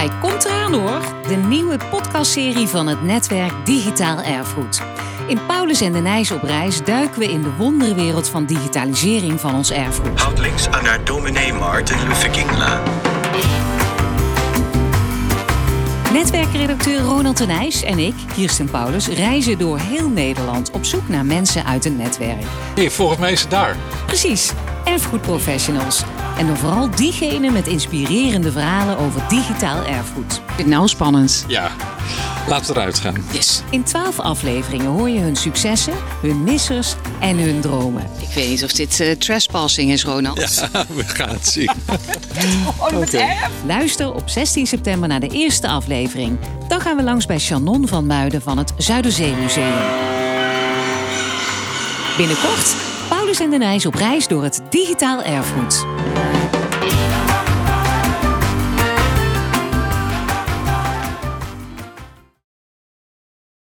Hij komt eraan hoor, de nieuwe podcastserie van het netwerk Digitaal Erfgoed. In Paulus en De Nijs op reis duiken we in de wonderwereld van digitalisering van ons erfgoed. Houd links aan naar dominee Martin Luther Kinglaan. Netwerkredacteur Ronald De Nijs en ik, Kirsten Paulus, reizen door heel Nederland op zoek naar mensen uit het netwerk. Hier, volgens mij is het daar. Precies, erfgoedprofessionals. En dan vooral diegenen met inspirerende verhalen over digitaal erfgoed. Vind je het nou spannend? Ja, laten we eruit gaan. Yes. In 12 afleveringen hoor je hun successen, hun missers en hun dromen. Ik weet niet of dit trespassing is, Ronald. Ja, we gaan het zien. Okay. Luister op 16 september naar de eerste aflevering. Dan gaan we langs bij Shannon van Muiden van het Zuiderzeemuseum. Binnenkort Paulus en De Nijs op reis door het digitaal erfgoed.